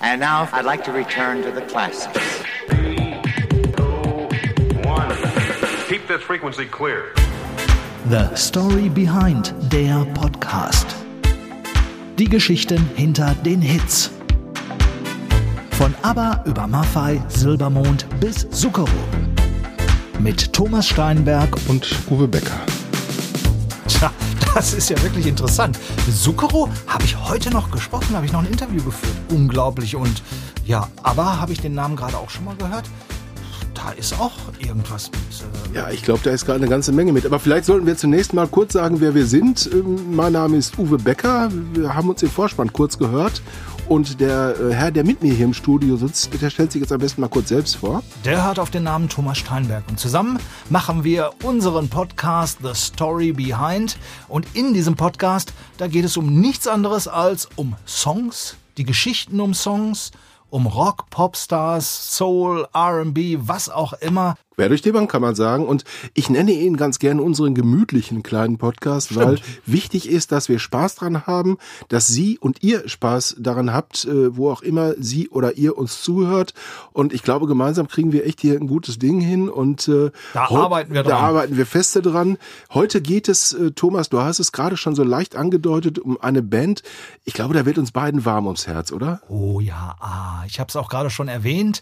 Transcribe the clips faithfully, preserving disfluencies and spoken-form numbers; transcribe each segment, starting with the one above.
And now I'd like to return to the classics. Three, two, one. Keep this frequency clear. The Story Behind, der Podcast. Die Geschichten hinter den Hits. Von ABBA über Maffay, Silbermond bis Zucchero. Mit Thomas Steinberg und Uwe Becker. Tja, das ist ja wirklich interessant. Zucchero habe ich heute noch gesprochen, habe ich noch ein Interview geführt. Unglaublich. Und ja, ABBA habe ich den Namen gerade auch schon mal gehört. Da ist auch irgendwas mit. Äh ja, ich glaube, da ist gerade eine ganze Menge mit. Aber vielleicht sollten wir zunächst mal kurz sagen, wer wir sind. Ähm, mein Name ist Uwe Becker. Wir haben uns im Vorspann kurz gehört. Und der äh, Herr, der mit mir hier im Studio sitzt, der stellt sich jetzt am besten mal kurz selbst vor. Der hört auf den Namen Thomas Steinberg. Und zusammen machen wir unseren Podcast The Story Behind. Und in diesem Podcast, da geht es um nichts anderes als um Songs, die Geschichten um Songs, um Rock, Popstars, Soul, R and B, was auch immer. Quer durch die Bank, kann man sagen. Und ich nenne ihn ganz gerne unseren gemütlichen kleinen Podcast, stimmt, weil wichtig ist, dass wir Spaß dran haben, dass Sie und ihr Spaß daran habt, wo auch immer Sie oder ihr uns zuhört. Und ich glaube, gemeinsam kriegen wir echt hier ein gutes Ding hin. Und äh, da heute, arbeiten wir dran. Da arbeiten wir feste dran. Heute geht es, äh, Thomas, du hast es gerade schon so leicht angedeutet, um eine Band. Ich glaube, da wird uns beiden warm ums Herz, oder? Oh ja, ah, ich habe es auch gerade schon erwähnt.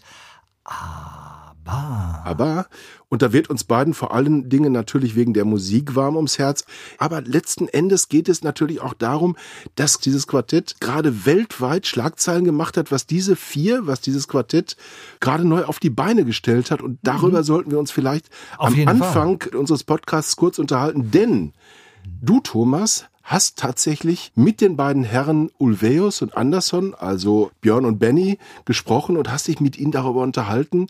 Ah. Ah. Aber, und da wird uns beiden vor allen Dingen natürlich wegen der Musik warm ums Herz, aber letzten Endes geht es natürlich auch darum, dass dieses Quartett gerade weltweit Schlagzeilen gemacht hat, was diese vier, was dieses Quartett gerade neu auf die Beine gestellt hat, und darüber mhm. sollten wir uns vielleicht auf am Anfang Fall. unseres Podcasts kurz unterhalten, denn du, Thomas, hast tatsächlich mit den beiden Herren Ulvaeus und Andersson, also Björn und Benny, gesprochen und hast dich mit ihnen darüber unterhalten,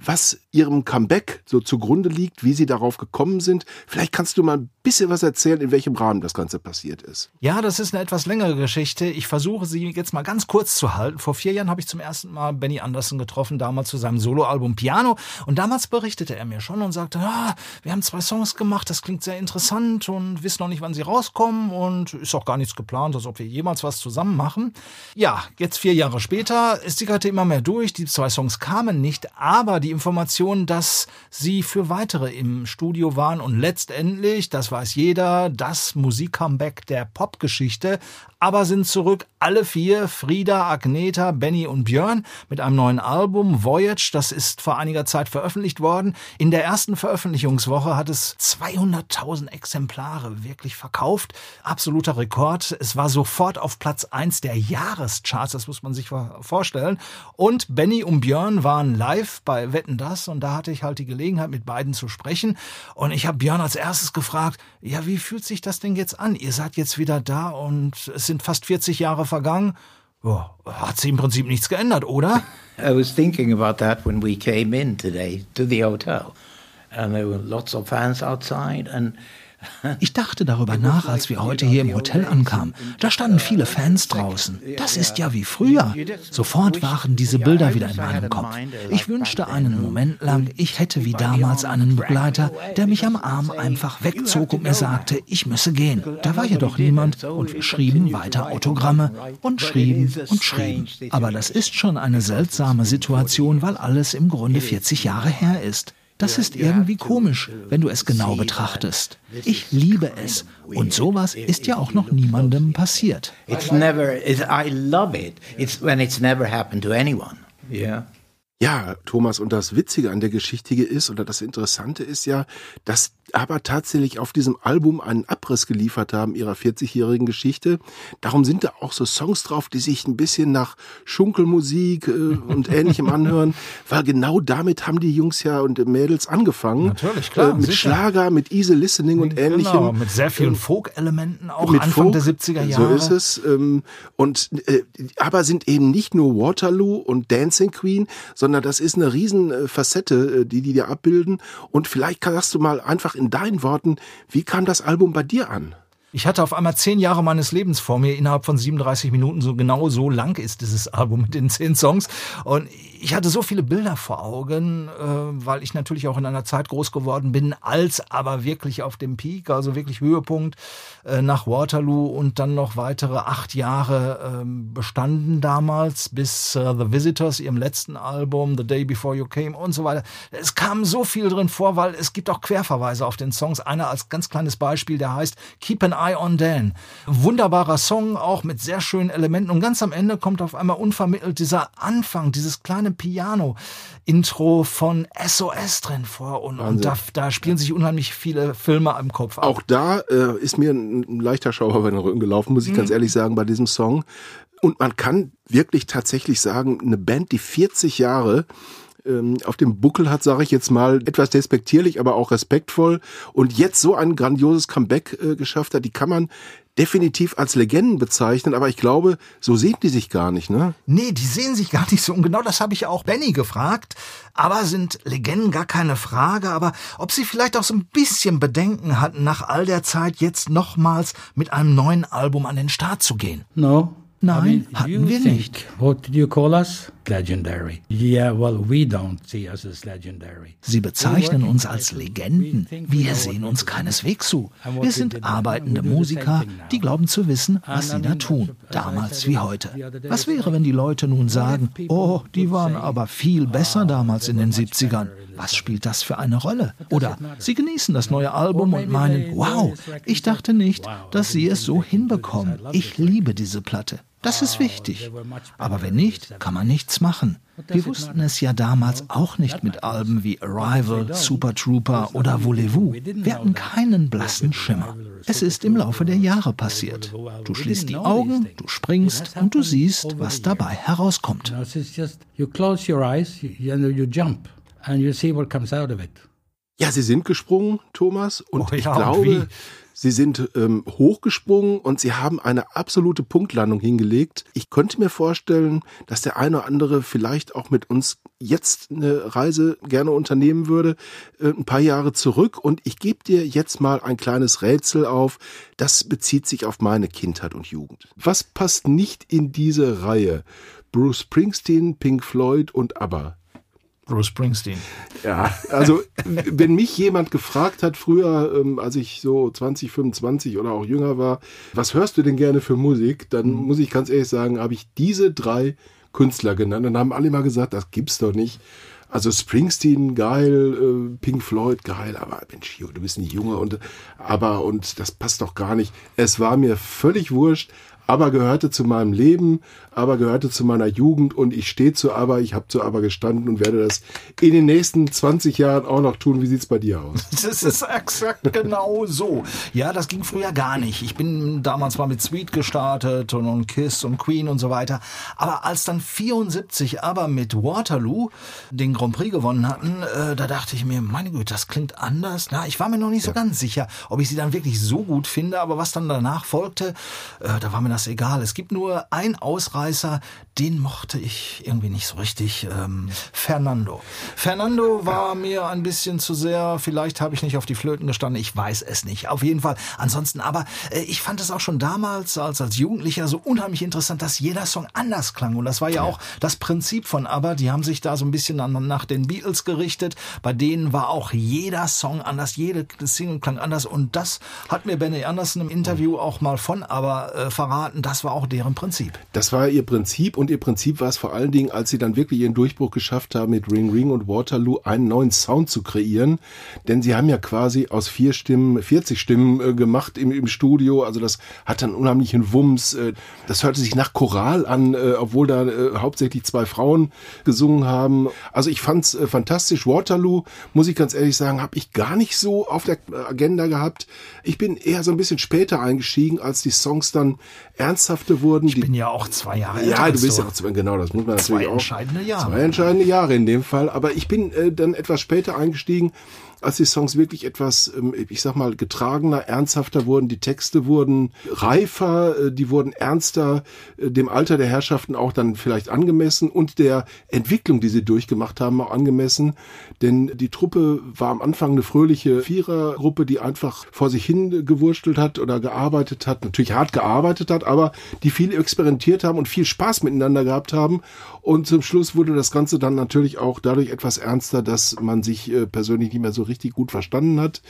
was ihrem Comeback so zugrunde liegt, wie sie darauf gekommen sind. Vielleicht kannst du mal ein bisschen was erzählen, in welchem Rahmen das Ganze passiert ist. Ja, das ist eine etwas längere Geschichte. Ich versuche sie jetzt mal ganz kurz zu halten. Vor vier Jahren habe ich zum ersten Mal Benny Andersson getroffen, damals zu seinem Soloalbum Piano. Und damals berichtete er mir schon und sagte, ah, wir haben zwei Songs gemacht, das klingt sehr interessant und wissen noch nicht, wann sie rauskommen. Und ist auch gar nichts geplant, als ob wir jemals was zusammen machen. Ja, jetzt vier Jahre später, es sickerte immer mehr durch. Die zwei Songs kamen nicht, aber die Die Information, dass sie für weitere im Studio waren und letztendlich, das weiß jeder, das Musik-Comeback der Popgeschichte, aber sind zurück alle vier, Frieda, Agnetha, Benny und Björn, mit einem neuen Album, Voyage, das ist vor einiger Zeit veröffentlicht worden. In der ersten Veröffentlichungswoche hat es zweihunderttausend Exemplare wirklich verkauft, absoluter Rekord, es war sofort auf Platz eins der Jahrescharts, das muss man sich vorstellen, und Benny und Björn waren live bei Wetten, dass, und da hatte ich halt die Gelegenheit, mit beiden zu sprechen, und ich habe Björn als erstes gefragt, ja, wie fühlt sich das denn jetzt an? Ihr seid jetzt wieder da und es sind fast vierzig Jahre vergangen. Boah, hat sich im Prinzip nichts geändert, oder? I was thinking about that when we came in today to the hotel and there were lots of fans outside and ich dachte darüber nach, als wir heute hier im Hotel ankamen. Da standen viele Fans draußen. Das ist ja wie früher. Sofort waren diese Bilder wieder in meinem Kopf. Ich wünschte einen Moment lang, ich hätte wie damals einen Begleiter, der mich am Arm einfach wegzog und mir sagte, ich müsse gehen. Da war jedoch niemand und wir schrieben weiter Autogramme und schrieben und schrieben. Aber das ist schon eine seltsame Situation, weil alles im Grunde vierzig Jahre her ist. Das ist irgendwie komisch, wenn du es genau betrachtest. Ich liebe es. Und sowas ist ja auch noch niemandem passiert. It's never, I love it. It's when it's never happened to anyone. Yeah. Ja, Thomas, und das Witzige an der Geschichte ist, oder das Interessante ist ja, dass aber tatsächlich auf diesem Album einen Abriss geliefert haben ihrer vierzigjährigen Geschichte. Darum sind da auch so Songs drauf, die sich ein bisschen nach Schunkelmusik äh, und Ähnlichem anhören, weil genau damit haben die Jungs ja und Mädels angefangen. Natürlich, klar. Äh, mit sicher. Schlager, mit Easy Listening und genau, Ähnlichem. Mit sehr vielen Folk-Elementen auch mit Anfang Folk, der siebziger Jahre. So ist es. Ähm, und, äh, aber sind eben nicht nur Waterloo und Dancing Queen, sondern das ist eine riesen Facette, die die da abbilden. Und vielleicht kannst du mal einfach in deinen Worten, wie kam das Album bei dir an? Ich hatte auf einmal zehn Jahre meines Lebens vor mir, innerhalb von siebenunddreißig Minuten, so genau so lang ist dieses Album mit den zehn Songs. Und ich hatte so viele Bilder vor Augen, äh, weil ich natürlich auch in einer Zeit groß geworden bin, als aber wirklich auf dem Peak, also wirklich Höhepunkt äh, nach Waterloo und dann noch weitere acht Jahre äh, bestanden damals, bis äh, The Visitors, ihrem letzten Album, The Day Before You Came und so weiter. Es kam so viel drin vor, weil es gibt auch Querverweise auf den Songs. Einer als ganz kleines Beispiel, der heißt Keep an Eye on Dan. Wunderbarer Song, auch mit sehr schönen Elementen. Und ganz am Ende kommt auf einmal unvermittelt dieser Anfang, dieses kleine Piano-Intro von S O S drin vor. Und, und da, da spielen sich unheimlich viele Filme im Kopf ab. Auch da äh, ist mir ein, ein leichter Schauer über den Rücken gelaufen, muss ich mhm. ganz ehrlich sagen, bei diesem Song. Und man kann wirklich tatsächlich sagen, eine Band, die vierzig Jahre auf dem Buckel hat, sage ich jetzt mal, etwas despektierlich, aber auch respektvoll und jetzt so ein grandioses Comeback äh, geschafft hat, die kann man definitiv als Legenden bezeichnen, aber ich glaube, so sehen die sich gar nicht, ne? Nee, die sehen sich gar nicht so. Und genau das habe ich auch Benny gefragt. Aber sind Legenden gar keine Frage, aber ob sie vielleicht auch so ein bisschen Bedenken hatten, nach all der Zeit jetzt nochmals mit einem neuen Album an den Start zu gehen? No. Nein, I mean, hatten wir nicht. What do you call us? Legendary. Yeah, well, we don't see us as legendary. Sie bezeichnen uns als Legenden. Wir sehen uns keineswegs so. Wir sind arbeitende Musiker, die glauben zu wissen, was sie da tun, damals wie heute. Was wäre, wenn die Leute nun sagen, oh, die waren aber viel besser damals in den siebzigern. Was spielt das für eine Rolle? Oder sie genießen das neue Album und meinen, wow, ich dachte nicht, dass sie es so hinbekommen. Ich liebe diese Platte. Das ist wichtig. Aber wenn nicht, kann man nichts machen. Wir wussten es ja damals auch nicht mit Alben wie Arrival, Super Trouper oder Voulez-vous. Wir hatten keinen blassen Schimmer. Es ist im Laufe der Jahre passiert. Du schließt die Augen, du springst und du siehst, was dabei herauskommt. Ja, sie sind gesprungen, Thomas, und oh, ich ja, glaube... Und Sie sind ähm, hochgesprungen und sie haben eine absolute Punktlandung hingelegt. Ich könnte mir vorstellen, dass der eine oder andere vielleicht auch mit uns jetzt eine Reise gerne unternehmen würde, äh, ein paar Jahre zurück. Und ich gebe dir jetzt mal ein kleines Rätsel auf. Das bezieht sich auf meine Kindheit und Jugend. Was passt nicht in diese Reihe? Bruce Springsteen, Pink Floyd und ABBA. Bruce Springsteen. Ja, also wenn mich jemand gefragt hat früher, ähm, als ich so zwanzig, fünfundzwanzig oder auch jünger war, was hörst du denn gerne für Musik, dann mhm. muss ich ganz ehrlich sagen, habe ich diese drei Künstler genannt und haben alle mal gesagt, das gibt's doch nicht. Also Springsteen, geil, äh, Pink Floyd, geil, aber Mensch, du bist nicht Junge und aber und das passt doch gar nicht. Es war mir völlig wurscht. ABBA gehörte zu meinem Leben, ABBA gehörte zu meiner Jugend und ich stehe zu ABBA, ich habe zu ABBA gestanden und werde das in den nächsten zwanzig Jahren auch noch tun. Wie sieht's bei dir aus? Das ist exakt genau so. Ja, das ging früher gar nicht. Ich bin damals mal mit Sweet gestartet und, und Kiss und Queen und so weiter. Aber als dann vierundsiebzig ABBA mit Waterloo den Grand Prix gewonnen hatten, äh, da dachte ich mir, meine Güte, das klingt anders. Na, ich war mir noch nicht so ganz sicher, ob ich sie dann wirklich so gut finde, aber was dann danach folgte, äh, da war mir das egal. Es gibt nur einen Ausreißer, den mochte ich irgendwie nicht so richtig. Ähm, Fernando. Fernando war mir ein bisschen zu sehr, vielleicht habe ich nicht auf die Flöten gestanden, ich weiß es nicht. Auf jeden Fall. Ansonsten aber, äh, ich fand es auch schon damals als, als Jugendlicher so unheimlich interessant, dass jeder Song anders klang. Und das war ja auch das Prinzip von ABBA. Die haben sich da so ein bisschen an, nach den Beatles gerichtet. Bei denen war auch jeder Song anders, jede Single klang anders. Und das hat mir Benny Andersson im Interview auch mal von ABBA äh, verraten. Das war auch deren Prinzip. Das war ihr Prinzip und ihr Prinzip war es vor allen Dingen, als sie dann wirklich ihren Durchbruch geschafft haben, mit Ring Ring und Waterloo einen neuen Sound zu kreieren. Denn sie haben ja quasi aus vier Stimmen, vierzig Stimmen äh, gemacht im, im Studio. Also das hat dann unheimlichen Wumms. Äh, das hörte sich nach Choral an, äh, obwohl da äh, hauptsächlich zwei Frauen gesungen haben. Also ich fand's äh, fantastisch. Waterloo, muss ich ganz ehrlich sagen, habe ich gar nicht so auf der Agenda gehabt. Ich bin eher so ein bisschen später eingestiegen, als die Songs dann ernsthafte wurden. Ich die, bin ja auch zwei Jahre älter. Ja, du bist so. ja auch zwei, genau, das muss man natürlich auch. Zwei entscheidende Jahre. Zwei entscheidende Jahre in dem Fall. Aber ich bin äh, dann etwas später eingestiegen. als die Songs wirklich etwas, ich sag mal, getragener, ernsthafter wurden. Die Texte wurden reifer, die wurden ernster, dem Alter der Herrschaften auch dann vielleicht angemessen und der Entwicklung, die sie durchgemacht haben, auch angemessen. Denn die Truppe war am Anfang eine fröhliche Vierergruppe, die einfach vor sich hin gewurstelt hat oder gearbeitet hat, natürlich hart gearbeitet hat, aber die viel experimentiert haben und viel Spaß miteinander gehabt haben. Und zum Schluss wurde das Ganze dann natürlich auch dadurch etwas ernster, dass man sich persönlich nicht mehr so richtig gut verstanden hat.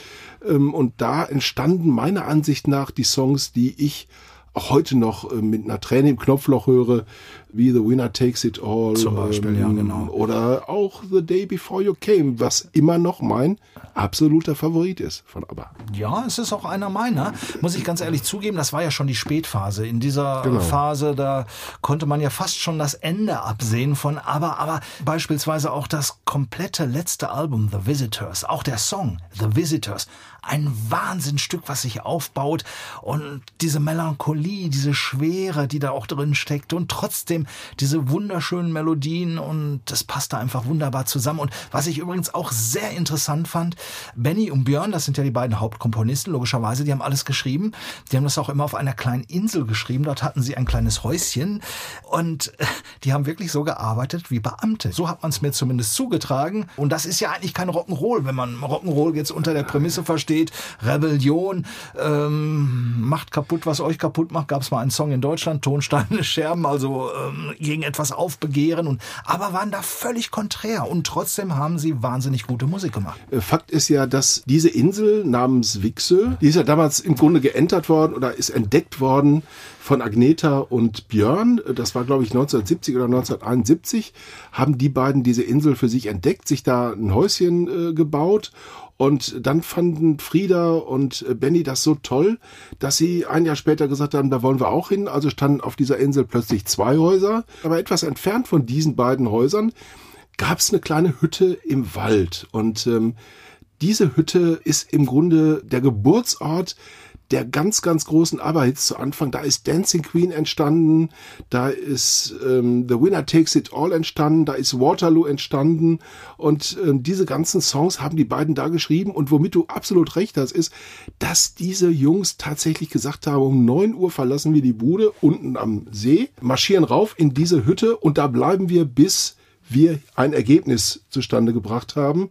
Und da entstanden meiner Ansicht nach die Songs, die ich auch heute noch mit einer Träne im Knopfloch höre, wie The Winner Takes It All. Zum Beispiel, ähm, ja, genau. Oder auch The Day Before You Came, was immer noch mein absoluter Favorit ist von ABBA. Ja, es ist auch einer meiner. Muss ich ganz ehrlich zugeben, das war ja schon die Spätphase. In dieser genau. Phase, da konnte man ja fast schon das Ende absehen von ABBA, aber beispielsweise auch das komplette letzte Album, The Visitors, auch der Song, The Visitors, ein Wahnsinnsstück, was sich aufbaut und diese Melancholie, diese Schwere, die da auch drin steckt und trotzdem diese wunderschönen Melodien und das passt da einfach wunderbar zusammen. Und was ich übrigens auch sehr interessant fand, Benny und Björn, das sind ja die beiden Hauptkomponisten, logischerweise, die haben alles geschrieben. Die haben das auch immer auf einer kleinen Insel geschrieben, dort hatten sie ein kleines Häuschen und die haben wirklich so gearbeitet wie Beamte. So hat man es mir zumindest zugetragen und das ist ja eigentlich kein Rock'n'Roll, wenn man Rock'n'Roll jetzt unter der Prämisse versteht, Rebellion, ähm, macht kaputt, was euch kaputt macht. Gab es mal einen Song in Deutschland, Tonsteine, Scherben, also ähm, gegen etwas aufbegehren. Und, aber waren da völlig konträr und trotzdem haben sie wahnsinnig gute Musik gemacht. Fakt ist ja, dass diese Insel namens Wichsel, die ist ja damals im Grunde geentert worden oder ist entdeckt worden von Agnetha und Björn. Das war, glaube ich, neunzehnhundertsiebzig oder neunzehnhunderteinundsiebzig, haben die beiden diese Insel für sich entdeckt, sich da ein Häuschen äh, gebaut. Und dann fanden Frieda und Benny das so toll, dass sie ein Jahr später gesagt haben, da wollen wir auch hin. Also standen auf dieser Insel plötzlich zwei Häuser. Aber etwas entfernt von diesen beiden Häusern gab es eine kleine Hütte im Wald. Und ähm, diese Hütte ist im Grunde der Geburtsort der ganz, ganz großen ABBA-Hits zu Anfang. Da ist Dancing Queen entstanden, da ist ähm, The Winner Takes It All entstanden, da ist Waterloo entstanden und ähm, diese ganzen Songs haben die beiden da geschrieben und womit du absolut recht hast, ist, dass diese Jungs tatsächlich gesagt haben, um neun Uhr verlassen wir die Bude unten am See, marschieren rauf in diese Hütte und da bleiben wir, bis wir ein Ergebnis zustande gebracht haben.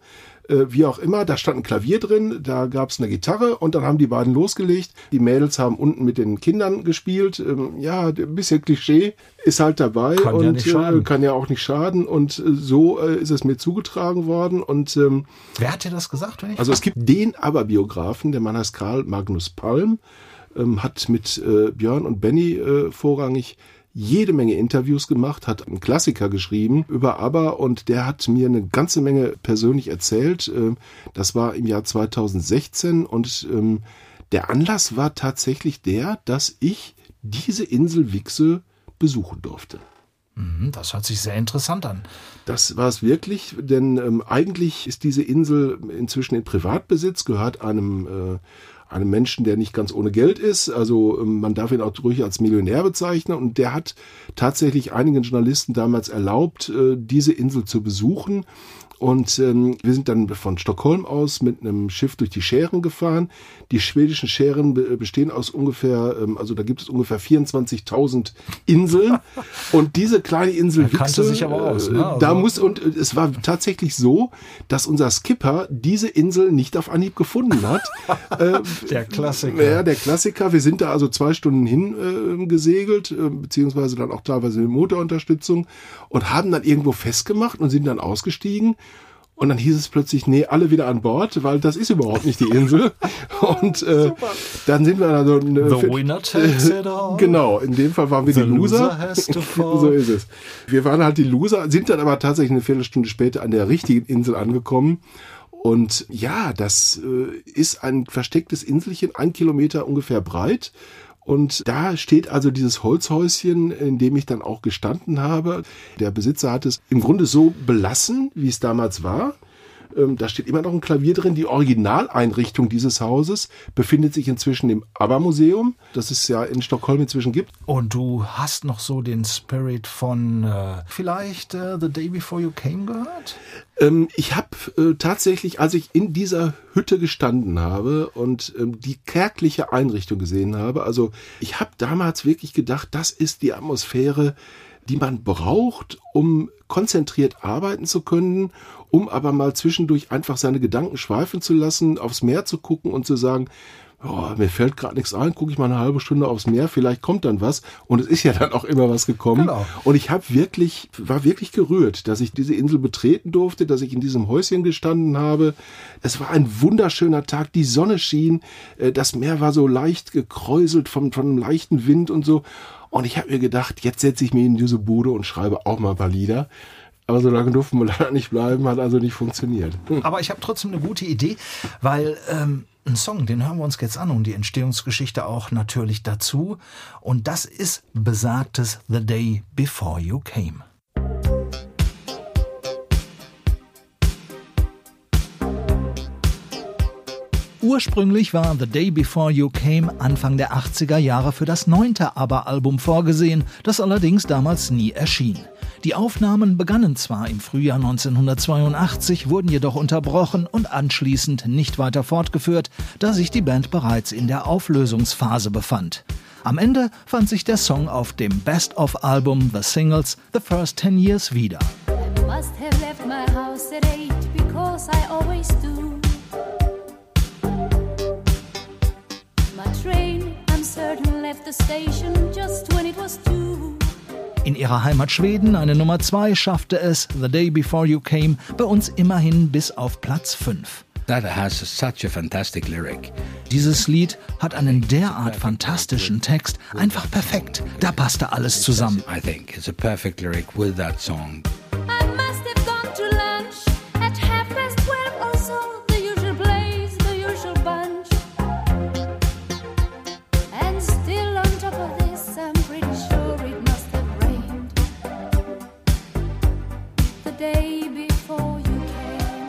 Wie auch immer, da stand ein Klavier drin, da gab es eine Gitarre und dann haben die beiden losgelegt. Die Mädels haben unten mit den Kindern gespielt. Ja, ein bisschen Klischee ist halt dabei kann und ja nicht schaden. Kann ja auch nicht schaden. Und so ist es mir zugetragen worden. Und ähm, wer hat dir das gesagt? Wenn ich also es gibt den ABBA-Biografen, der Mann heißt Carl Magnus Palm, ähm, hat mit äh, Björn und Benny äh, vorrangig jede Menge Interviews gemacht, hat einen Klassiker geschrieben über ABBA und der hat mir eine ganze Menge persönlich erzählt. Das war im Jahr zweitausendsechzehn und der Anlass war tatsächlich der, dass ich diese Insel Wichsel besuchen durfte. Das hört sich sehr interessant an. Das war es wirklich, denn eigentlich ist diese Insel inzwischen in Privatbesitz, gehört einem einem Menschen, der nicht ganz ohne Geld ist. Also man darf ihn auch ruhig als Millionär bezeichnen. Und der hat tatsächlich einigen Journalisten damals erlaubt, diese Insel zu besuchen. Und wir sind dann von Stockholm aus mit einem Schiff durch die Schären gefahren. Die schwedischen Schären bestehen aus ungefähr, also da gibt es ungefähr vierundzwanzigtausend Inseln. Und diese kleine Insel Wichsel, kannte sich aber aus, ne? Also da muss, und es war tatsächlich so, dass unser Skipper diese Insel nicht auf Anhieb gefunden hat. Der Klassiker. Ja, der Klassiker. Wir sind da also zwei Stunden hin äh, gesegelt, äh, beziehungsweise dann auch teilweise mit Motorunterstützung und haben dann irgendwo festgemacht und sind dann ausgestiegen. Und dann hieß es plötzlich, nee, alle wieder an Bord, weil das ist überhaupt nicht die Insel. Und äh, dann sind wir dann so... Eine The winner takes it all. Genau, in dem Fall waren wir The die Loser. loser has to fall. So ist es. Wir waren halt die Loser, sind dann aber tatsächlich eine Viertelstunde später an der richtigen Insel angekommen. Und ja, das äh, ist ein verstecktes Inselchen, ein Kilometer ungefähr breit. Und da steht also dieses Holzhäuschen, in dem ich dann auch gestanden habe. Der Besitzer hat es im Grunde so belassen, wie es damals war. Ähm, da steht immer noch ein Klavier drin. Die Originaleinrichtung dieses Hauses befindet sich inzwischen im ABBA-Museum, das es ja in Stockholm inzwischen gibt. Und du hast noch so den Spirit von äh, vielleicht äh, The Day Before You Came gehört? Ähm, ich habe äh, tatsächlich, als ich in dieser Hütte gestanden habe und ähm, die kärgliche Einrichtung gesehen habe, also ich habe damals wirklich gedacht, das ist die Atmosphäre, die man braucht, um konzentriert arbeiten zu können, um aber mal zwischendurch einfach seine Gedanken schweifen zu lassen, aufs Meer zu gucken und zu sagen, oh, mir fällt gerade nichts ein, gucke ich mal eine halbe Stunde aufs Meer, vielleicht kommt dann was. Und es ist ja dann auch immer was gekommen. Genau. Und ich habe wirklich, war wirklich gerührt, dass ich diese Insel betreten durfte, dass ich in diesem Häuschen gestanden habe. Es war ein wunderschöner Tag, die Sonne schien, das Meer war so leicht gekräuselt von, von einem leichten Wind und so. Und ich habe mir gedacht, jetzt setze ich mich in diese Bude und schreibe auch mal ein paar Lieder. Aber so lange durften wir leider nicht bleiben, hat also nicht funktioniert. Aber ich habe trotzdem eine gute Idee, weil ähm, ein Song, den hören wir uns jetzt an und die Entstehungsgeschichte auch natürlich dazu. Und das ist besagtes The Day Before You Came. Ursprünglich war The Day Before You Came Anfang der achtziger Jahre für das neunte ABBA-Album vorgesehen, das allerdings damals nie erschien. Die Aufnahmen begannen zwar im Frühjahr neunzehnhundertzweiundachtzig, wurden jedoch unterbrochen und anschließend nicht weiter fortgeführt, da sich die Band bereits in der Auflösungsphase befand. Am Ende fand sich der Song auf dem Best-of-Album The Singles The First Ten Years wieder. I must have left my house at eight because I always do. In ihrer Heimat Schweden, eine Nummer zwei, schaffte es The Day Before You Came bei uns immerhin bis auf Platz fünf. That has such a fantastic lyric. Dieses Lied hat einen derart fantastischen Text, einfach perfekt. Da passte alles zusammen. I think it's a perfect lyric with that song.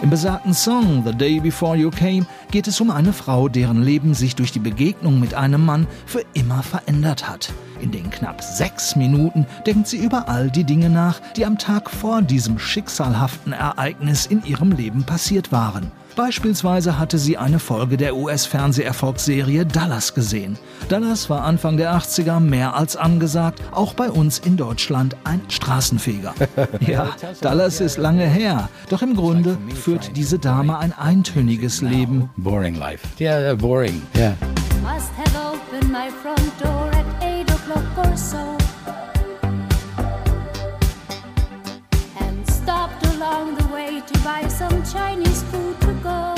Im besagten Song The Day Before You Came geht es um eine Frau, deren Leben sich durch die Begegnung mit einem Mann für immer verändert hat. In den knapp sechs Minuten denkt sie über all die Dinge nach, die am Tag vor diesem schicksalhaften Ereignis in ihrem Leben passiert waren. Beispielsweise hatte sie eine Folge der U S-Fernseherfolgsserie Dallas gesehen. Dallas war Anfang der achtziger mehr als angesagt, auch bei uns in Deutschland ein Straßenfeger. Ja, Dallas ist lange her, doch im Grunde führt diese Dame ein eintöniges Leben. Boring life. Yeah, boring. Yeah. Must have opened my front door at eight o'clock or so. And stopped along the way to buy some Chinese food to go.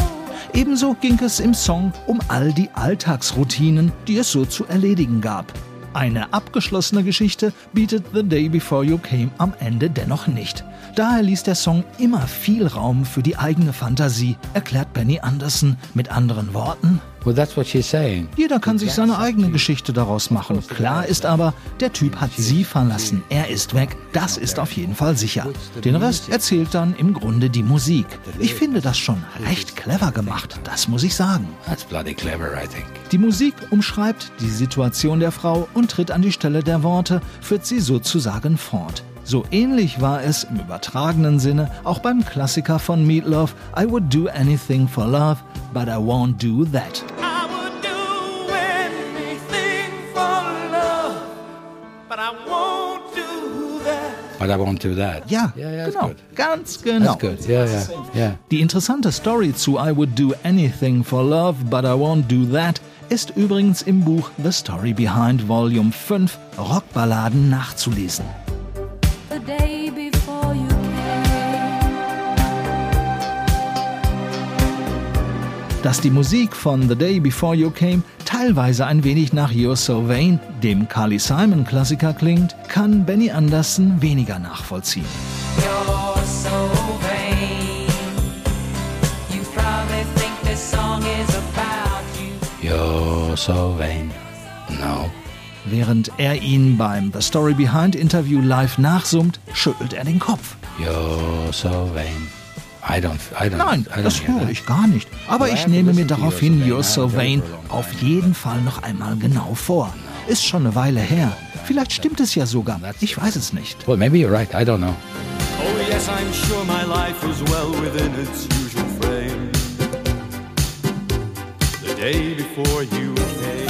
Ebenso ging es im Song um all die Alltagsroutinen, die es so zu erledigen gab. Eine abgeschlossene Geschichte bietet The Day Before You Came am Ende dennoch nicht. Daher ließ der Song immer viel Raum für die eigene Fantasie, erklärt Benny Andersson mit anderen Worten. Well, that's what she's saying. Jeder kann sich seine eigene Geschichte daraus machen. Klar ist aber, der Typ hat sie verlassen. Er ist weg, das ist auf jeden Fall sicher. Den Rest erzählt dann im Grunde die Musik. Ich finde das schon recht clever gemacht, das muss ich sagen. That's bloody clever, I think. Die Musik umschreibt die Situation der Frau und tritt an die Stelle der Worte, führt sie sozusagen fort. So ähnlich war es im übertragenen Sinne auch beim Klassiker von Meat Loaf, I would do anything for love, but I won't do that. I would do anything for love, but I won't do that. But I won't do that. Ja, yeah, yeah, genau, ganz genau. That's good. Yeah, yeah, yeah. Die interessante Story zu I would do anything for love, but I won't do that ist übrigens im Buch The Story Behind Volume fünf Rockballaden nachzulesen. Dass die Musik von The Day Before You Came teilweise ein wenig nach You're So Vain, dem Carly Simon Klassiker klingt, kann Benny Andersson weniger nachvollziehen. You're so vain. You probably think this song is about you. You're so vain. No. Während er ihn beim The Story Behind Interview live nachsummt, schüttelt er den Kopf. You're so vain. I don't, I don't, Nein, I don't das höre ich gar nicht. Aber well, ich nehme mir daraufhin You're So Vain auf jeden Fall noch einmal genau vor. Ist schon eine Weile her. Vielleicht stimmt es ja sogar. Ich weiß es nicht. Well, maybe you're right. I don't know. Oh yes, I'm sure my life is well within its usual frame. The day before you came.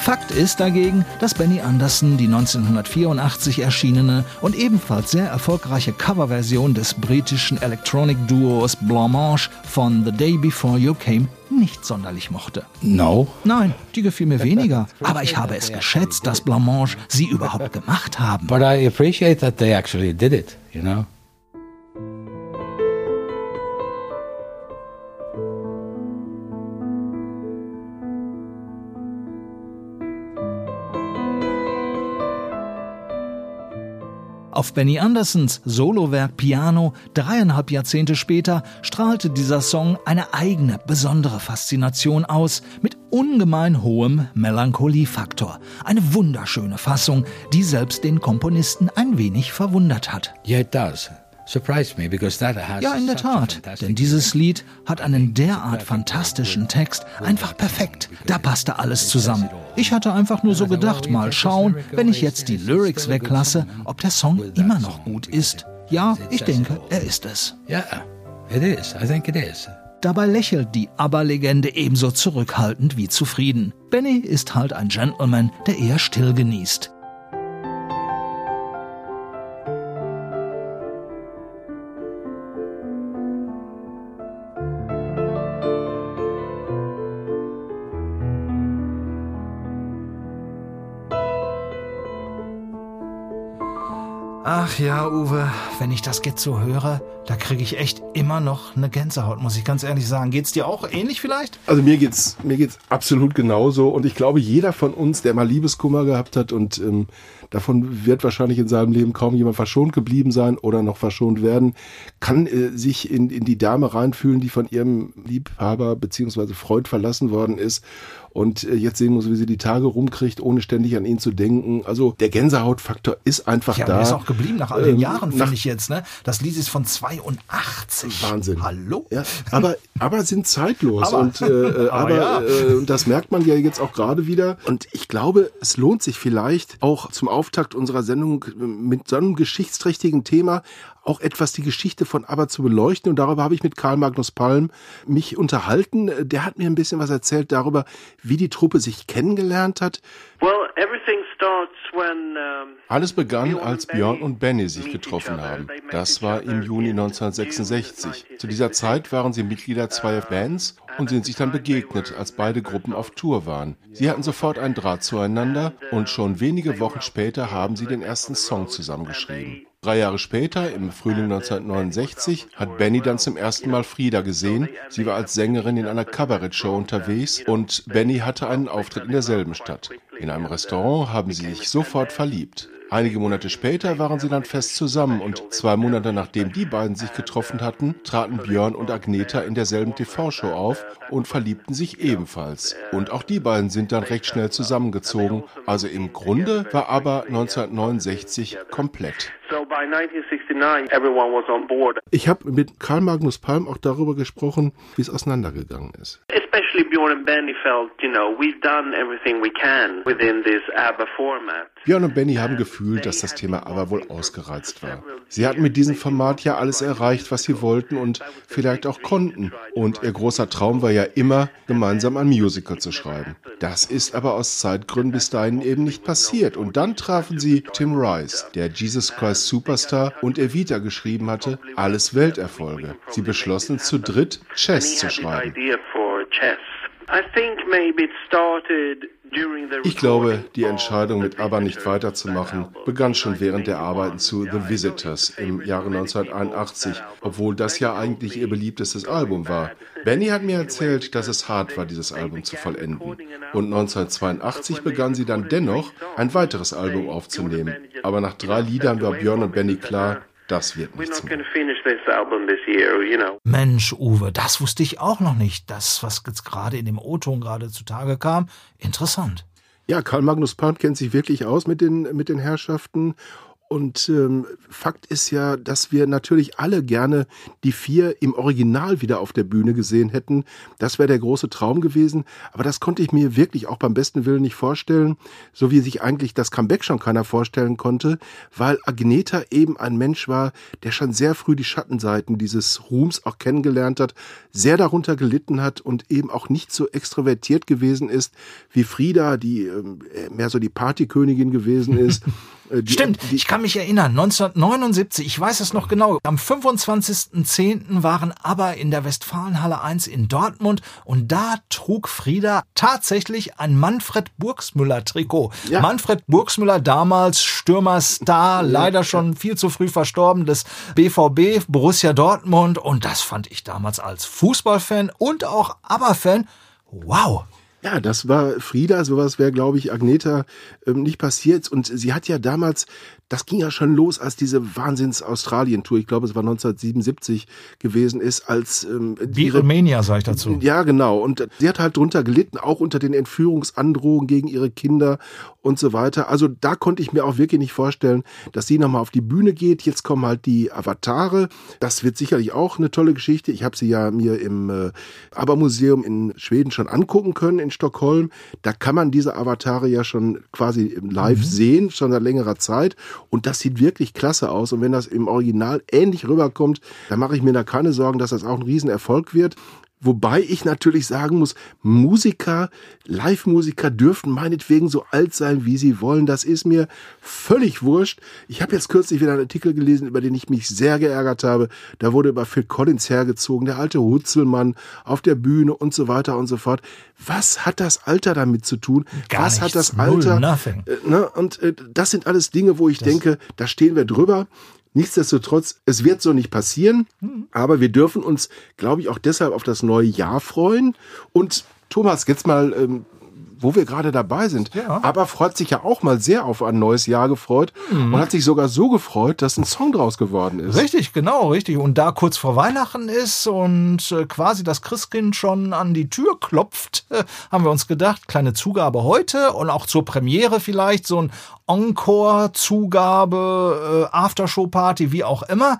Fakt ist dagegen, dass Benny Andersson die neunzehnhundertvierundachtzig erschienene und ebenfalls sehr erfolgreiche Coverversion des britischen Electronic-Duos Blanc-Mange von The Day Before You Came nicht sonderlich mochte. No? Nein, die gefiel mir weniger. Aber ich habe es geschätzt, dass Blanc-Mange sie überhaupt gemacht haben. But I appreciate that they actually did it, you know? Auf Benny Anderssons Solowerk Piano, dreieinhalb Jahrzehnte später, strahlte dieser Song eine eigene, besondere Faszination aus, mit ungemein hohem Melancholiefaktor. Eine wunderschöne Fassung, die selbst den Komponisten ein wenig verwundert hat. Yeah, it does. Surprised me, because that has ja, in der Tat, denn dieses Lied hat einen derart fantastischen Text, einfach perfekt, da passte alles zusammen. Ich hatte einfach nur so gedacht, mal schauen, wenn ich jetzt die Lyrics weglasse, ob der Song immer noch gut ist. Ja, ich denke, er ist es. Ja, it is, I think it is. Dabei lächelt die ABBA-Legende ebenso zurückhaltend wie zufrieden. Benny ist halt ein Gentleman, der eher still genießt. Ach ja, Uwe, wenn ich das jetzt so höre, da kriege ich echt immer noch eine Gänsehaut, muss ich ganz ehrlich sagen. Geht's dir auch ähnlich vielleicht? Also mir geht's, mir geht's absolut genauso. Und ich glaube, jeder von uns, der mal Liebeskummer gehabt hat und ähm, davon wird wahrscheinlich in seinem Leben kaum jemand verschont geblieben sein oder noch verschont werden, kann äh, sich in, in die Dame reinfühlen, die von ihrem Liebhaber bzw. Freund verlassen worden ist. Und jetzt sehen muss, wie sie die Tage rumkriegt, ohne ständig an ihn zu denken. Also der Gänsehautfaktor ist einfach ja, da. Ja, ist auch geblieben nach all den ähm, Jahren, finde ich jetzt. Ne? Das Lied ist von zweiundachtzig. Wahnsinn. Hallo? Ja, aber, aber sind zeitlos. Aber, und äh, aber, aber ja. äh, das merkt man ja jetzt auch gerade wieder. Und ich glaube, es lohnt sich vielleicht auch zum Auftakt unserer Sendung mit so einem geschichtsträchtigen Thema auch etwas die Geschichte von ABBA zu beleuchten. Und darüber habe ich mit Carl Magnus Palm mich unterhalten. Der hat mir ein bisschen was erzählt darüber, wie die Truppe sich kennengelernt hat. Well, everything starts when, um, Alles begann, als Björn und Benny sich getroffen haben. Das war im Juni neunzehnhundertsechsundsechzig. Zu dieser Zeit waren sie Mitglieder zweier Bands und sind sich dann begegnet, als beide Gruppen auf Tour waren. Sie hatten sofort einen Draht zueinander und schon wenige Wochen später haben sie den ersten Song zusammengeschrieben. Drei Jahre später, im Frühling neunzehnhundertneunundsechzig, hat Benny dann zum ersten Mal Frieda gesehen. Sie war als Sängerin in einer Kabarettshow unterwegs und Benny hatte einen Auftritt in derselben Stadt. In einem Restaurant haben sie sich sofort verliebt. Einige Monate später waren sie dann fest zusammen und zwei Monate nachdem die beiden sich getroffen hatten, traten Björn und Agnetha in derselben T V-Show auf und verliebten sich ebenfalls. Und auch die beiden sind dann recht schnell zusammengezogen. Also im Grunde war ABBA neunzehnhundertneunundsechzig komplett. Ich habe mit Karl Magnus Palm auch darüber gesprochen, wie es auseinandergegangen ist. Björn und Benny haben gefühlt, dass das Thema ABBA wohl ausgereizt war. Sie hatten mit diesem Format ja alles erreicht, was sie wollten und vielleicht auch konnten. Und ihr großer Traum war ja immer, gemeinsam ein Musical zu schreiben. Das ist aber aus Zeitgründen bis dahin eben nicht passiert. Und dann trafen sie Tim Rice, der Jesus Christ Superstar und Evita geschrieben hatte, alles Welterfolge. Sie beschlossen, zu dritt Chess zu schreiben. Ich glaube, die Entscheidung, mit ABBA nicht weiterzumachen, begann schon während der Arbeiten zu The Visitors im Jahre neunzehnhunderteinundachtzig, obwohl das ja eigentlich ihr beliebtestes Album war. Benny hat mir erzählt, dass es hart war, dieses Album zu vollenden. Und neunzehnhundertzweiundachtzig begann sie dann dennoch, ein weiteres Album aufzunehmen. Aber nach drei Liedern war Björn und Benny klar, das wird nichts mehr. Mensch, Uwe, das wusste ich auch noch nicht. Das, was jetzt gerade in dem O-Ton gerade zutage kam, interessant. Ja, Karl Magnus Palm kennt sich wirklich aus mit den, mit den Herrschaften. Und ähm, Fakt ist ja, dass wir natürlich alle gerne die vier im Original wieder auf der Bühne gesehen hätten. Das wäre der große Traum gewesen. Aber das konnte ich mir wirklich auch beim besten Willen nicht vorstellen. So wie sich eigentlich das Comeback schon keiner vorstellen konnte. Weil Agnetha eben ein Mensch war, der schon sehr früh die Schattenseiten dieses Ruhms auch kennengelernt hat. Sehr darunter gelitten hat und eben auch nicht so extrovertiert gewesen ist wie Frieda, die äh, mehr so die Partykönigin gewesen ist. Die, Stimmt, die, ich kann mich erinnern, neunzehnhundertneunundsiebzig, ich weiß es noch genau, am fünfundzwanzigsten zehnten waren ABBA in der Westfalenhalle eins in Dortmund und da trug Frieda tatsächlich ein Manfred Burgsmüller-Trikot. Ja. Manfred Burgsmüller, damals Stürmerstar, leider schon viel zu früh verstorben, des B V B, Borussia Dortmund, und das fand ich damals als Fußballfan und auch ABBA-Fan, wow. Ja, das war Frieda, sowas wäre, glaube ich, Agnetha ähm, nicht passiert. Und sie hat ja damals, das ging ja schon los, als diese Wahnsinns-Australien-Tour, ich glaube, es war neunzehnhundertsiebenundsiebzig gewesen ist, als... Ähm, Wie Rumänia, sage ich dazu. Ja, genau. Und sie hat halt drunter gelitten, auch unter den Entführungsandrohungen gegen ihre Kinder und so weiter. Also da konnte ich mir auch wirklich nicht vorstellen, dass sie nochmal auf die Bühne geht. Jetzt kommen halt die Avatare. Das wird sicherlich auch eine tolle Geschichte. Ich habe sie ja mir im äh, ABBA-Museum in Schweden schon angucken können, in Stockholm. Da kann man diese Avatare ja schon quasi live mhm. sehen, schon seit längerer Zeit. Und das sieht wirklich klasse aus. Und wenn das im Original ähnlich rüberkommt, dann mache ich mir da keine Sorgen, dass das auch ein Riesenerfolg wird. Wobei ich natürlich sagen muss, Musiker, Live-Musiker dürfen meinetwegen so alt sein, wie sie wollen. Das ist mir völlig wurscht. Ich habe jetzt kürzlich wieder einen Artikel gelesen, über den ich mich sehr geärgert habe. Da wurde über Phil Collins hergezogen, der alte Hutzelmann auf der Bühne und so weiter und so fort. Was hat das Alter damit zu tun? Gar Was nichts, hat das Alter? Nothing. Ne? Und äh, das sind alles Dinge, wo ich das denke, da stehen wir drüber. Nichtsdestotrotz, es wird so nicht passieren, aber wir dürfen uns, glaube ich, auch deshalb auf das neue Jahr freuen. Und Thomas, jetzt mal, ähm, wo wir gerade dabei sind, ja. ABBA freut sich ja auch mal sehr auf ein neues Jahr gefreut mhm. und hat sich sogar so gefreut, dass ein Song draus geworden ist. Richtig, genau, richtig. Und da kurz vor Weihnachten ist und äh, quasi das Christkind schon an die Tür klopft, äh, haben wir uns gedacht, kleine Zugabe heute und auch zur Premiere vielleicht so ein Encore, Zugabe, äh, Aftershow-Party, wie auch immer.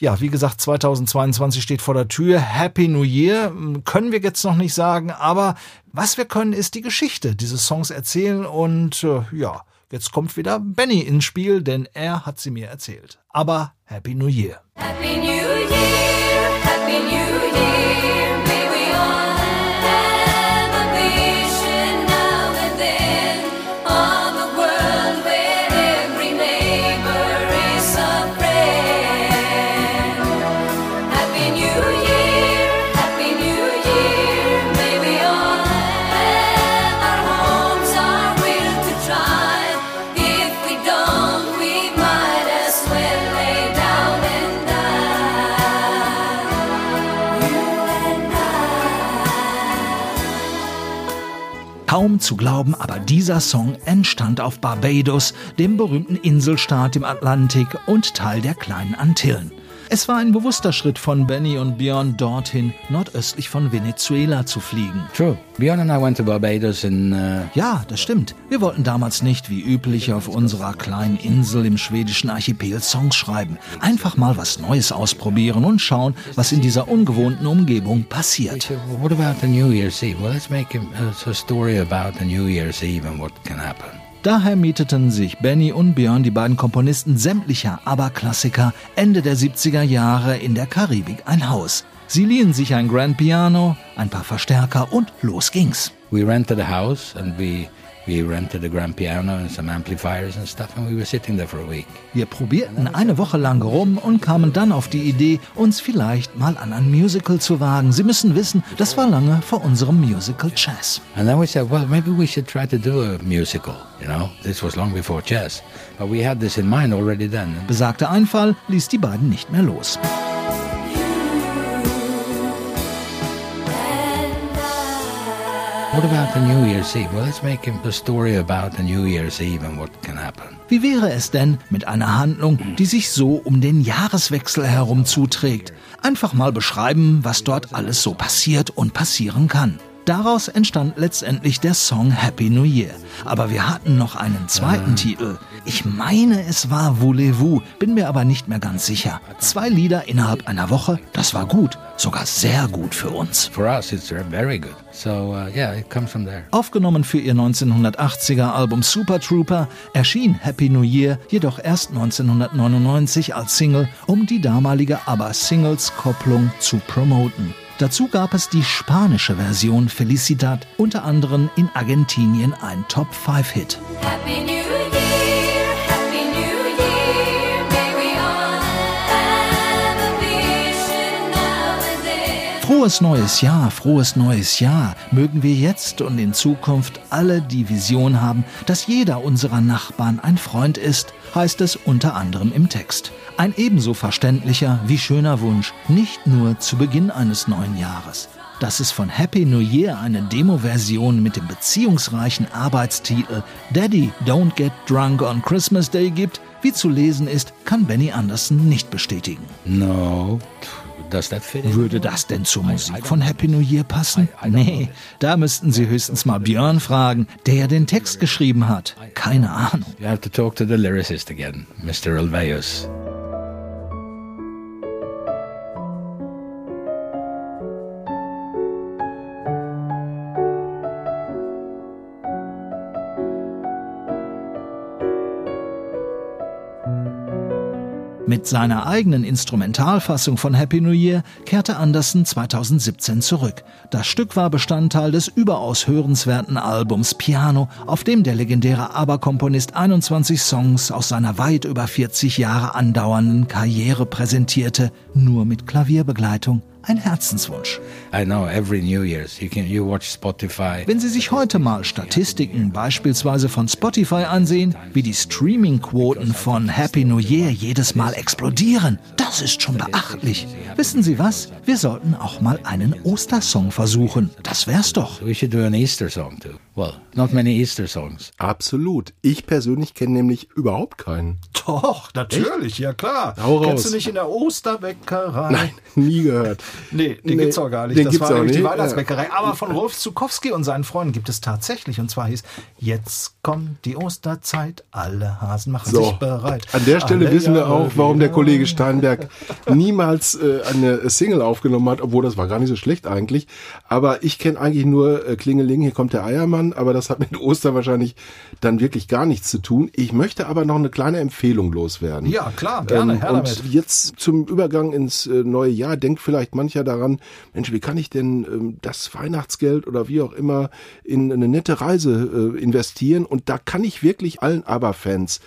Ja, wie gesagt, zweitausendzweiundzwanzig steht vor der Tür. Happy New Year können wir jetzt noch nicht sagen, aber was wir können, ist die Geschichte dieses Songs erzählen. Und äh, ja, jetzt kommt wieder Benny ins Spiel, denn er hat sie mir erzählt. Aber Happy New Year. Happy New Year, Happy New Year. Kaum zu glauben, aber dieser Song entstand auf Barbados, dem berühmten Inselstaat im Atlantik und Teil der kleinen Antillen. Es war ein bewusster Schritt von Benny und Björn dorthin, nordöstlich von Venezuela zu fliegen. True. Björn and I went to Barbados in... Uh ja, das stimmt. Wir wollten damals nicht, wie üblich, auf unserer kleinen Insel im schwedischen Archipel Songs schreiben. Einfach mal was Neues ausprobieren und schauen, was in dieser ungewohnten Umgebung passiert. What about the New Year's Eve? Well, let's make a story about the New Year's Eve and what can happen. Daher mieteten sich Benny und Björn, die beiden Komponisten sämtlicher ABBA-Klassiker, Ende der siebziger Jahre in der Karibik ein Haus. Sie liehen sich ein Grand Piano, ein paar Verstärker und los ging's. We rented a house and we We rented a grand piano and some amplifiers and stuff and we were sitting there for a week. Wir probierten eine Woche lang rum und kamen dann auf die Idee, uns vielleicht mal an ein Musical zu wagen. Sie müssen wissen, das war lange vor unserem Musical Chess. And then we said, well, maybe we should try to do a musical, you know? This was long before Chess, but we had this in mind already then. Besagter Einfall ließ die beiden nicht mehr los. What about the New Year's Eve? Well, let's make a story about the New Year's Eve and what can happen. Wie wäre es denn mit einer Handlung, die sich so um den Jahreswechsel herum zuträgt? Einfach mal beschreiben, was dort alles so passiert und passieren kann. Daraus entstand letztendlich der Song Happy New Year. Aber wir hatten noch einen zweiten äh. Titel. Ich meine, es war Voulez-vous, bin mir aber nicht mehr ganz sicher. Zwei Lieder innerhalb einer Woche, das war gut, sogar sehr gut für uns. For us it's very good. So uh, yeah, it comes from there. Aufgenommen für ihr neunzehnhundertachtziger Album Super Trouper erschien Happy New Year jedoch erst neunzehnhundertneunundneunzig als Single, um die damalige ABBA-Singles-Kopplung zu promoten. Dazu gab es die spanische Version Felicidad, unter anderem in Argentinien ein Top-fünf-Hit. Happy New Year, Happy New Year, may we all have a vision nowadays. Frohes neues Jahr, frohes neues Jahr. Mögen wir jetzt und in Zukunft alle die Vision haben, dass jeder unserer Nachbarn ein Freund ist, heißt es unter anderem im Text. Ein ebenso verständlicher wie schöner Wunsch, nicht nur zu Beginn eines neuen Jahres. Dass es von Happy New Year eine Demo-Version mit dem beziehungsreichen Arbeitstitel Daddy Don't Get Drunk on Christmas Day gibt, wie zu lesen ist, kann Benny Andersson nicht bestätigen. No. Does that fit in? Würde das denn zur Musik von Happy New Year passen? Nee, da müssten Sie höchstens mal Björn fragen, der ja den Text geschrieben hat. Keine Ahnung. You have to talk to the lyricist again, Mister Ulvaeus. Mit seiner eigenen Instrumentalfassung von Happy New Year kehrte Andersson zweitausendsiebzehn zurück. Das Stück war Bestandteil des überaus hörenswerten Albums Piano, auf dem der legendäre ABBA-Komponist einundzwanzig Songs aus seiner weit über vierzig Jahre andauernden Karriere präsentierte, nur mit Klavierbegleitung. Ein Herzenswunsch. I know, every New Year's you can, you watch Spotify. Wenn Sie sich heute mal Statistiken beispielsweise von Spotify ansehen, wie die Streaming-Quoten von Happy New Year jedes Mal explodieren, das ist schon beachtlich. Wissen Sie was? Wir sollten auch mal einen Ostersong versuchen. Das wär's doch. We should do an Easter song too. Well, not many Easter songs. Absolut. Ich persönlich kenne nämlich überhaupt keinen. Doch, natürlich, echt? Ja klar. Hau raus. Kennst du nicht in der Osterbäckerei? Nein, nie gehört. Nee, den nee, gibt's auch gar nicht. Das war nämlich die Weihnachtsbäckerei. Aber von Rolf Zukowski und seinen Freunden gibt es tatsächlich. Und zwar hieß, jetzt kommt die Osterzeit, alle Hasen machen so, sich bereit. An der Stelle alle wissen wir auch, warum der Kollege Steinberg niemals äh, eine Single aufgenommen hat, obwohl das war gar nicht so schlecht eigentlich. Aber ich kenne eigentlich nur äh, Klingeling, hier kommt der Eiermann. Aber das hat mit Ostern wahrscheinlich dann wirklich gar nichts zu tun. Ich möchte aber noch eine kleine Empfehlung loswerden. Ja, klar, gerne. Ähm, und damit. Jetzt zum Übergang ins äh, neue Jahr denkt vielleicht mancher daran, Mensch, wie kann ich denn ähm, das Weihnachtsgeld oder wie auch immer in eine nette Reise äh, investieren? Und da kann ich wirklich allen ABBA-Fans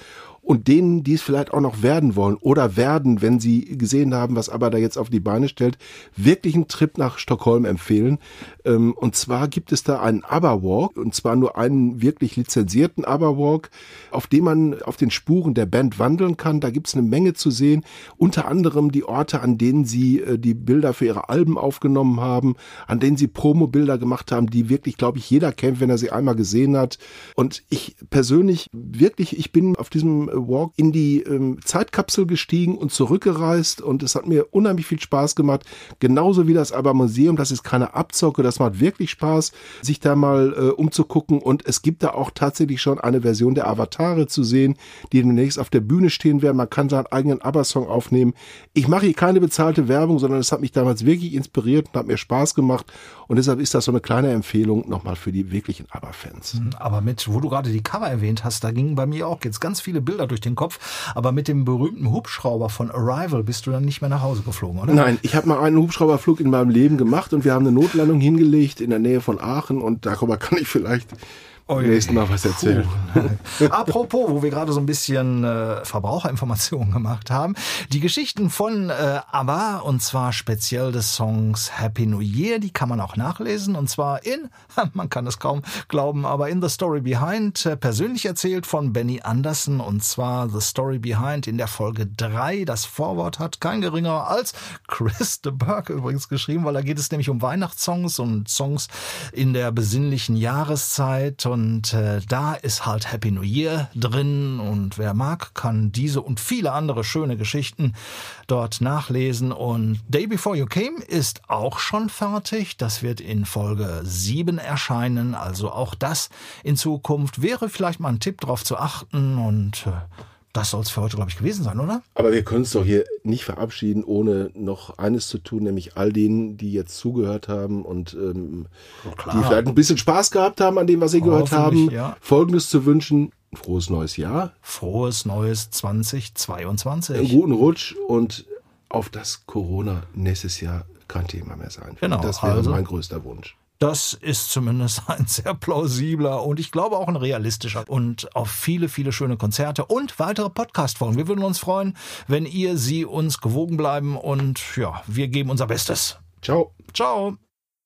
und denen, die es vielleicht auch noch werden wollen oder werden, wenn sie gesehen haben, was ABBA da jetzt auf die Beine stellt, wirklich einen Trip nach Stockholm empfehlen. Und zwar gibt es da einen ABBA-Walk, und zwar nur einen wirklich lizenzierten ABBA-Walk, auf dem man auf den Spuren der Band wandeln kann. Da gibt es eine Menge zu sehen, unter anderem die Orte, an denen sie die Bilder für ihre Alben aufgenommen haben, an denen sie Promo-Bilder gemacht haben, die wirklich, glaube ich, jeder kennt, wenn er sie einmal gesehen hat. Und ich persönlich, wirklich, ich bin auf diesem Walk in die ähm, Zeitkapsel gestiegen und zurückgereist, und es hat mir unheimlich viel Spaß gemacht, genauso wie das ABBA-Museum, das ist keine Abzocke, das macht wirklich Spaß, sich da mal äh, umzugucken, und es gibt da auch tatsächlich schon eine Version der Avatare zu sehen, die demnächst auf der Bühne stehen werden, man kann seinen eigenen ABBA-Song aufnehmen. Ich mache hier keine bezahlte Werbung, sondern es hat mich damals wirklich inspiriert und hat mir Spaß gemacht, und deshalb ist das so eine kleine Empfehlung nochmal für die wirklichen ABBA-Fans. Aber mit, wo du gerade die Cover erwähnt hast, da gingen bei mir auch jetzt ganz viele Bilder durch den Kopf, aber mit dem berühmten Hubschrauber von Arrival bist du dann nicht mehr nach Hause geflogen, oder? Nein, ich habe mal einen Hubschrauberflug in meinem Leben gemacht und wir haben eine Notlandung hingelegt in der Nähe von Aachen, und darüber kann ich vielleicht beim nächsten Mal was erzählen. Puh. Apropos, wo wir gerade so ein bisschen äh, Verbraucherinformationen gemacht haben, die Geschichten von äh, ABBA, und zwar speziell des Songs Happy New Year, die kann man auch nachlesen, und zwar in, man kann es kaum glauben, aber in The Story Behind, äh, persönlich erzählt von Benny Andersson, und zwar The Story Behind in der Folge drei. Das Vorwort hat kein geringerer als Chris de Burgh übrigens geschrieben, weil da geht es nämlich um Weihnachtssongs und Songs in der besinnlichen Jahreszeit und Und äh, da ist halt Happy New Year drin. Und wer mag, kann diese und viele andere schöne Geschichten dort nachlesen. Und Day Before You Came ist auch schon fertig. Das wird in Folge sieben erscheinen. Also auch das in Zukunft wäre vielleicht mal ein Tipp, darauf zu achten. Und äh, das soll es für heute, glaube ich, gewesen sein, oder? Aber wir können es doch hier nicht verabschieden, ohne noch eines zu tun, nämlich all denen, die jetzt zugehört haben und ähm, die vielleicht ein bisschen Spaß gehabt haben an dem, was sie gehört haben, ja. Folgendes zu wünschen. Frohes neues Jahr. Frohes neues zwanzig zweiundzwanzig. Einen guten Rutsch und auf das Corona nächstes Jahr kein Thema mehr sein. Genau. Das wäre also mein größter Wunsch. Das ist zumindest ein sehr plausibler und ich glaube auch ein realistischer und auf viele, viele schöne Konzerte und weitere Podcast-Folgen. Wir würden uns freuen, wenn ihr, sie uns gewogen bleiben und ja, wir geben unser Bestes. Ciao. Ciao.